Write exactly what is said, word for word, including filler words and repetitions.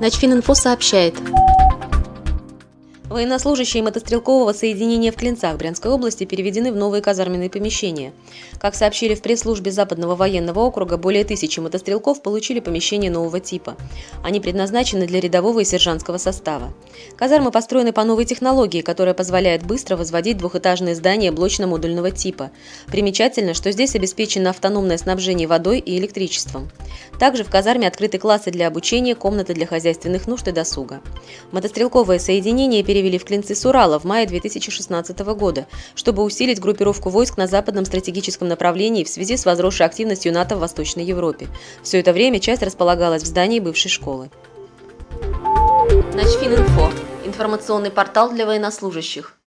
НачФин.Инфо сообщает. Военнослужащие мотострелкового соединения в Клинцах Брянской области переведены в новые казарменные помещения. Как сообщили в пресс-службе Западного военного округа, более тысячи мотострелков получили помещения нового типа. Они предназначены для рядового и сержантского состава. Казармы построены по новой технологии, которая позволяет быстро возводить двухэтажные здания блочно-модульного типа. Примечательно, что здесь обеспечено автономное снабжение водой и электричеством. Также в казарме открыты классы для обучения, комнаты для хозяйственных нужд и досуга. Мотострелковое соединение переведено перевели в Клинцы с Урала в мае две тысячи шестнадцатого года, чтобы усилить группировку войск на западном стратегическом направлении в связи с возросшей активностью НАТО в Восточной Европе. Все это время часть располагалась в здании бывшей школы. НачФин.Инфо – информационный портал для военнослужащих.